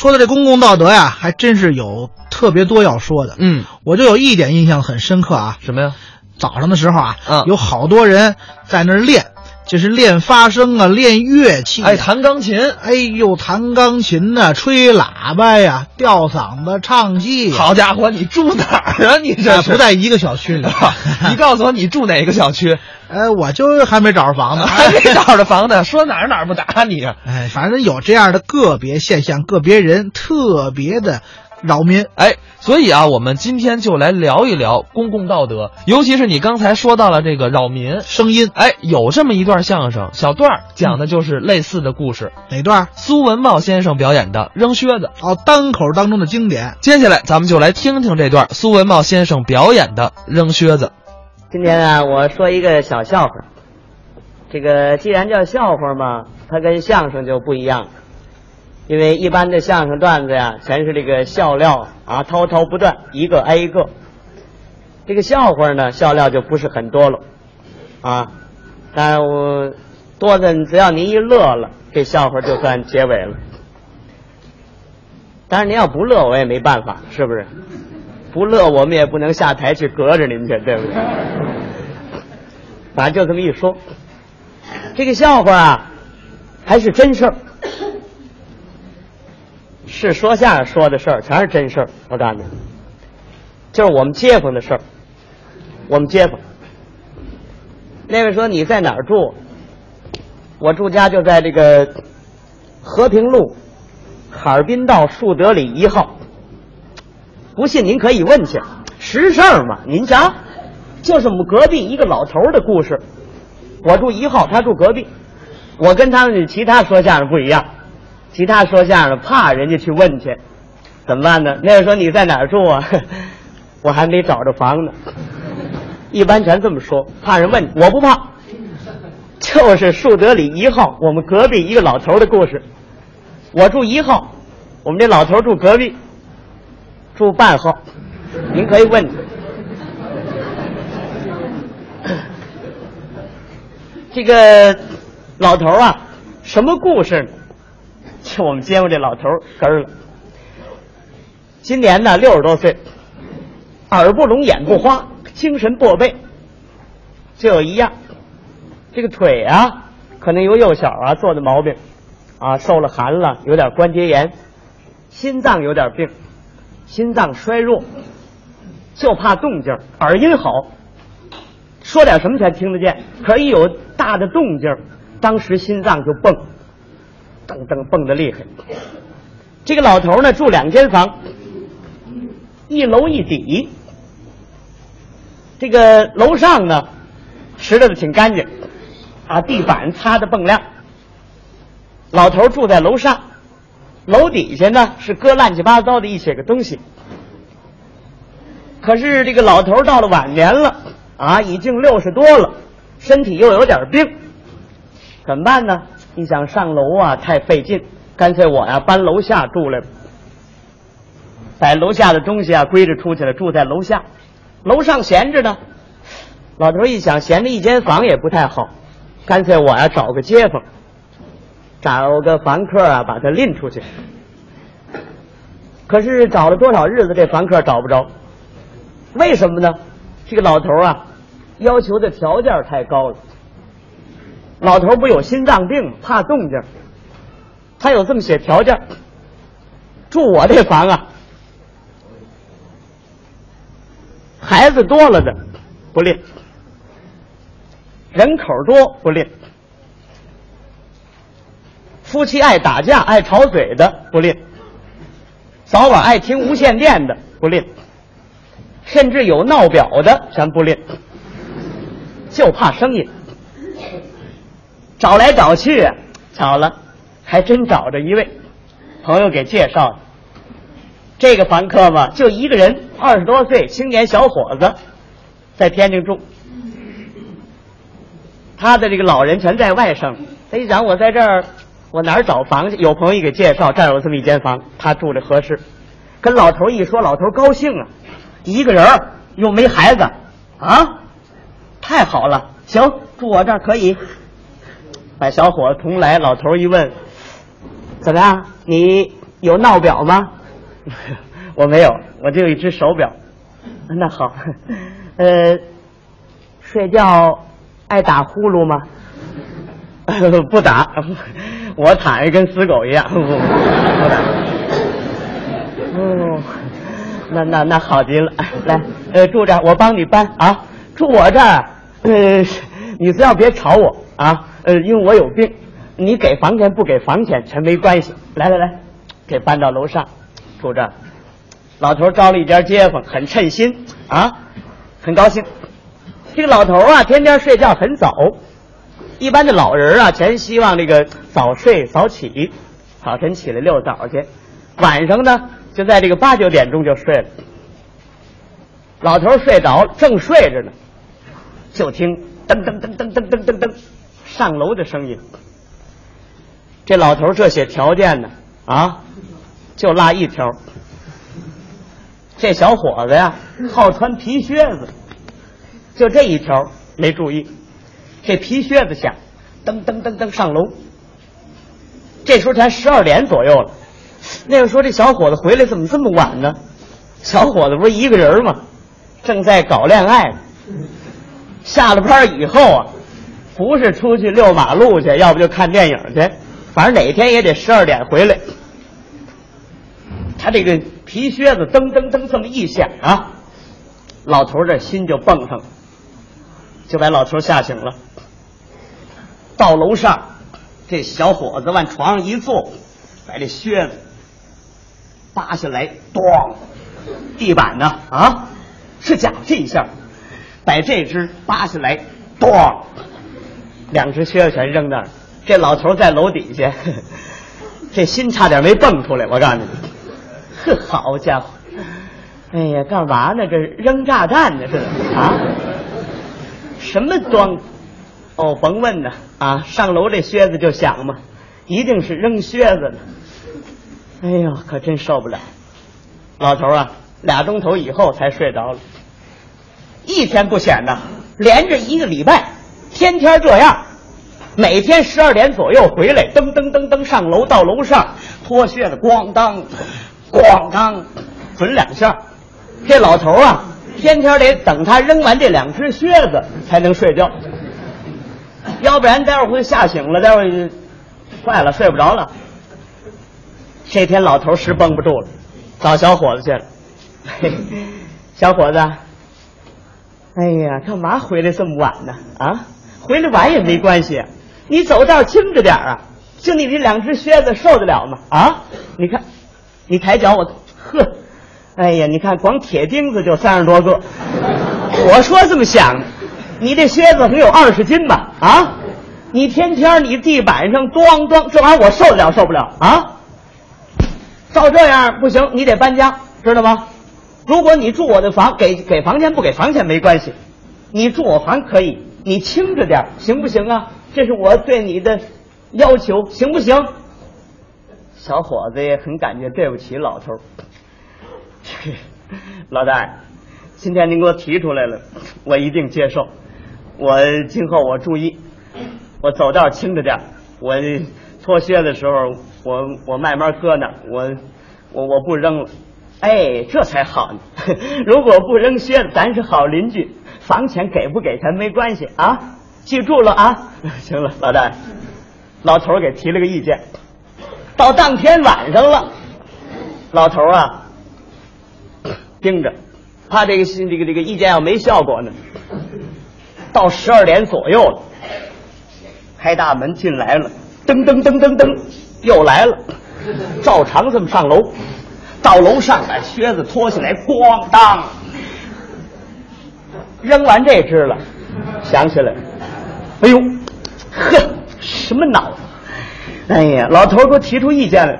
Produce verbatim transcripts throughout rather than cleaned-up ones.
说的这公共道德呀，还真是有特别多要说的。嗯，我就有一点印象很深刻啊。什么呀？早上的时候啊，嗯、有好多人在那儿练，就是练发声啊，练乐器、啊，哎，弹钢琴，哎呦，弹钢琴呐、啊，吹喇叭呀、啊，吊嗓子唱戏、啊。好家伙，你住哪儿啊？你这是、啊、不在一个小区里、啊？你告诉我，你住哪个小区？哎，我就还没找着房子，还没找着房子，说哪儿哪儿不打你啊！哎，反正有这样的个别现象，个别人特别的扰民。哎，所以啊，我们今天就来聊一聊公共道德，尤其是你刚才说到了这个扰民声音。哎，有这么一段相声小段，讲的就是类似的故事。哪段？苏文茂先生表演的扔靴子。哦，单口当中的经典。接下来咱们就来听听这段苏文茂先生表演的扔靴子。今天啊，我说一个小笑话。这个既然叫笑话嘛，它跟相声就不一样，因为一般的相声段子呀，全是这个笑料啊，滔滔不断，一个挨一个。这个笑话呢，笑料就不是很多了啊，但我多的只要您一乐了，这笑话就算结尾了。当然您要不乐，我也没办法，是不是？不乐我们也不能下台去隔着您去，对不对？反正就这么一说。这个笑话啊还是真事儿，是说相声说的事儿，全是真事儿。我告诉你，就是我们街坊的事儿。我们街坊那位说，你在哪儿住？我住家就在这个和平路哈尔滨道树德里一号。不信您可以问去，实事儿嘛。您瞧，就是我们隔壁一个老头的故事。我住一号，他住隔壁。我跟他们其他说相声不一样，其他说相声怕人家去问去，怎么办呢？那人说，你在哪儿住啊？我还没找着房呢。一般全这么说，怕人问。我不怕，就是树德里一号，我们隔壁一个老头的故事。我住一号，我们这老头住隔壁，住半号，您可以问。这个老头啊，什么故事呢？就我们街坊这老头根儿了，今年呢六十多岁，耳不聋眼不花，精神过备，就有一样，这个腿啊可能有幼小啊做的毛病啊，受了寒了，有点关节炎，心脏有点病，心脏衰弱，就怕动静。耳音好，说点什么才听得见，可以有大的动静，当时心脏就蹦噔噔蹦得厉害。这个老头呢住两间房，一楼一底。这个楼上呢拾掇的挺干净啊，地板擦得锃亮。老头住在楼上，楼底下呢是搁乱七八糟的一些个东西。可是这个老头到了晚年了啊，已经六十多了，身体又有点病，怎么办呢？你想上楼啊太费劲，干脆我呀、啊、搬楼下住来，把楼下的东西啊归置出去了，住在楼下。楼上闲着呢，老头一想闲着一间房也不太好，干脆我呀、啊、找个街坊，找个房客啊，把他拎出去。可是找了多少日子，这房客找不着，为什么呢？这个老头啊，要求的条件太高了。老头不有心脏病，怕动静，他有这么些条件：住我这房啊，孩子多了的不吝，人口多不吝。夫妻爱打架爱吵嘴的不吝，早晚爱听无线电的不吝，甚至有闹表的全不吝，就怕声音。找来找去啊，巧了，还真找着一位朋友给介绍的。这个房客嘛，就一个人，二十多岁青年小伙子，在天津住。他的这个老人全在外省，他一想我在这儿。我哪儿找房去？有朋友给介绍，这儿有这么一间房，他住着合适。跟老头一说，老头高兴啊，一个人又没孩子啊，太好了！行，住我这儿可以。把小伙子同来，老头一问，怎么样？你有闹表吗？我没有，我只有一只手表。那好，呃，睡觉爱打呼噜吗？呃、不打，我躺着跟死狗一样。哦，那那那好极了，来，呃，住这儿，我帮你搬啊。住我这儿，呃，你只要别吵我啊，呃，因为我有病。你给房钱不给房钱全没关系。来来来，给搬到楼上，住这儿。老头招了一家街坊，很称心啊，很高兴。这个老头啊，天天睡觉很早。一般的老人啊，全希望这个早睡早起，早晨起来遛早去，晚上呢就在这个八九点钟就睡了。老头睡着了，正睡着呢，就听噔噔噔噔噔噔噔噔上楼的声音。这老头这些条件呢，啊，就落一条。这小伙子呀，好穿皮靴子，就这一条没注意。这皮靴子响，噔噔噔噔上楼。这时候才十二点左右了。那个时候这小伙子回来怎么这么晚呢？小伙子不是一个人吗？正在搞恋爱。下了班以后啊，不是出去遛马路去，要不就看电影去，反正哪天也得十二点回来。他这个皮靴子噔噔噔这么一响啊，老头这心就蹦上了。就把老头吓醒了，到楼上，这小伙子往床上一坐，把这靴子扒下来，咣，地板呢啊，是假这一下，把这只扒下来，咣，两只靴子全扔那儿。这老头在楼底下，呵呵，这心差点没蹦出来。我告诉你，呵，好家伙，哎呀，干嘛呢？这扔炸弹呢？这啊？什么装？哦，甭问呢啊！上楼这靴子就响嘛，一定是扔靴子了。哎呦，可真受不了！老头啊，俩钟头以后才睡着了，一天不显的，连着一个礼拜，天天这样，每天十二点左右回来，噔噔噔噔上楼，到楼上脱靴子，咣当，咣当，准两下。这老头啊，天天得等他扔完这两只靴子才能睡觉，要不然待会儿会吓醒了，待会儿坏了睡不着了。这天老头实绷不住了，找小伙子去了。嘿，小伙子，哎呀，干嘛回来这么晚呢？啊，回来晚也没关系，你走道轻着点啊，就你这两只靴子受得了吗？啊，你看，你抬脚我呵。哎呀，你看，光铁钉子就三十多个。我说这么想，你这靴子能有二十斤吧？啊，你天天你地板上咣咣，这玩意儿我受得了受不了啊？照这样不行，你得搬家，知道吗？如果你住我的房，给给房钱不给房钱没关系，你住我房可以，你轻着点行不行啊？这是我对你的要求，行不行？小伙子也很感觉对不起老头。老大爷，今天您给我提出来了，我一定接受。我今后我注意，我走道轻着点，我脱靴的时候我我慢慢搁那，我我我不扔了。哎，这才好呢。如果不扔靴子，咱是好邻居，房钱给不给咱没关系啊，记住了啊。行了，老大爷，老头给提了个意见。到当天晚上了，老头啊盯着，怕这个这个这个意见要没效果呢。到十二点左右了，开大门进来了，噔噔噔噔噔，又来了，照常这么上楼，到楼上把靴子脱下来，咣当，扔完这只了，想起来，哎呦，呵，什么脑子？哎呀，老头给我提出意见来，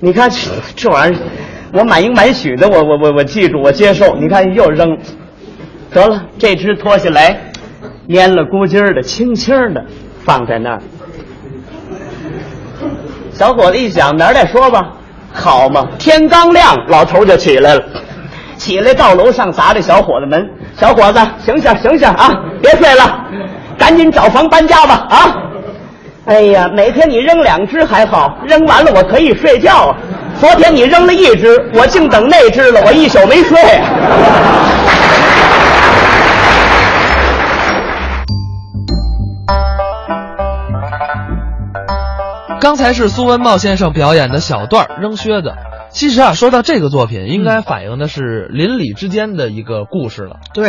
你看这玩意儿。我满应满许的，我我我我记住，我接受。你看又扔了，得了，这只脱下来，蔫了咕叽的，轻轻的放在那儿。小伙子一想，哪儿再说吧，好嘛，天刚亮，老头就起来了，起来到楼上砸这小伙子门。小伙子，醒醒醒醒啊，别睡了，赶紧找房搬家吧啊！哎呀，每天你扔两只还好，扔完了我可以睡觉啊。昨天你扔了一只，我竟等那只了，我一宿没睡。刚才是苏文茂先生表演的小段扔靴子。其实啊，说到这个作品，应该反映的是邻里之间的一个故事了。对，